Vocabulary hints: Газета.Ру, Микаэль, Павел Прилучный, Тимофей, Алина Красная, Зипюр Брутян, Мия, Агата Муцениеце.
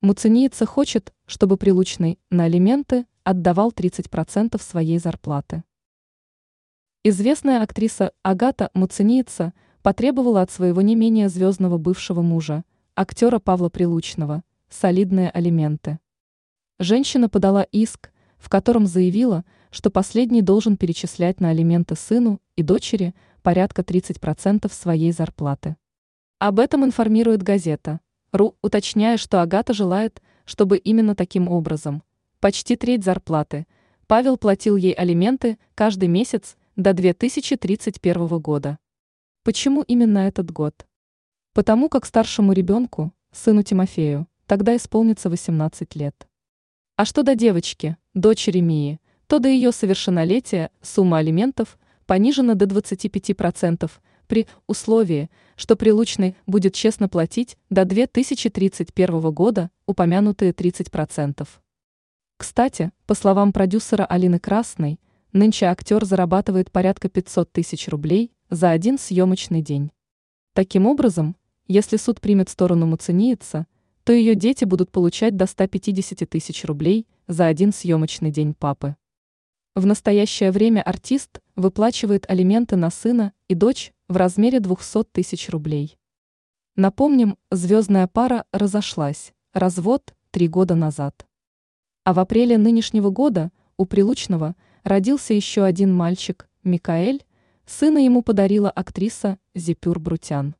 Муцениеце хочет, чтобы Прилучный на алименты отдавал 30% своей зарплаты. Известная актриса Агата Муцениеце потребовала от своего не менее звездного бывшего мужа, актера Павла Прилучного, солидные алименты. Женщина подала иск, в котором заявила, что последний должен перечислять на алименты сыну и дочери порядка 30% своей зарплаты. Об этом информирует Газета.Ру, уточняя, что Агата желает, чтобы именно таким образом, почти треть зарплаты, Павел платил ей алименты каждый месяц до 2031 года. Почему именно этот год? Потому как старшему ребенку, сыну Тимофею, тогда исполнится 18 лет. А что до девочки, дочери Мии, то до ее совершеннолетия сумма алиментов понижена до 25% при условии, что Прилучный будет честно платить до 2031 года упомянутые 30%. Кстати, по словам продюсера Алины Красной, нынче актер зарабатывает порядка 500 000 рублей за один съемочный день. Таким образом, если суд примет сторону Муцениеце, то ее дети будут получать до 150 000 рублей за один съемочный день папы. В настоящее время артист выплачивает алименты на сына и дочь в размере 200 000 рублей. Напомним, звездная пара разошлась, развод 3 года назад. А в апреле нынешнего года у Прилучного родился еще один мальчик, Микаэль, сына ему подарила актриса Зипюр Брутян.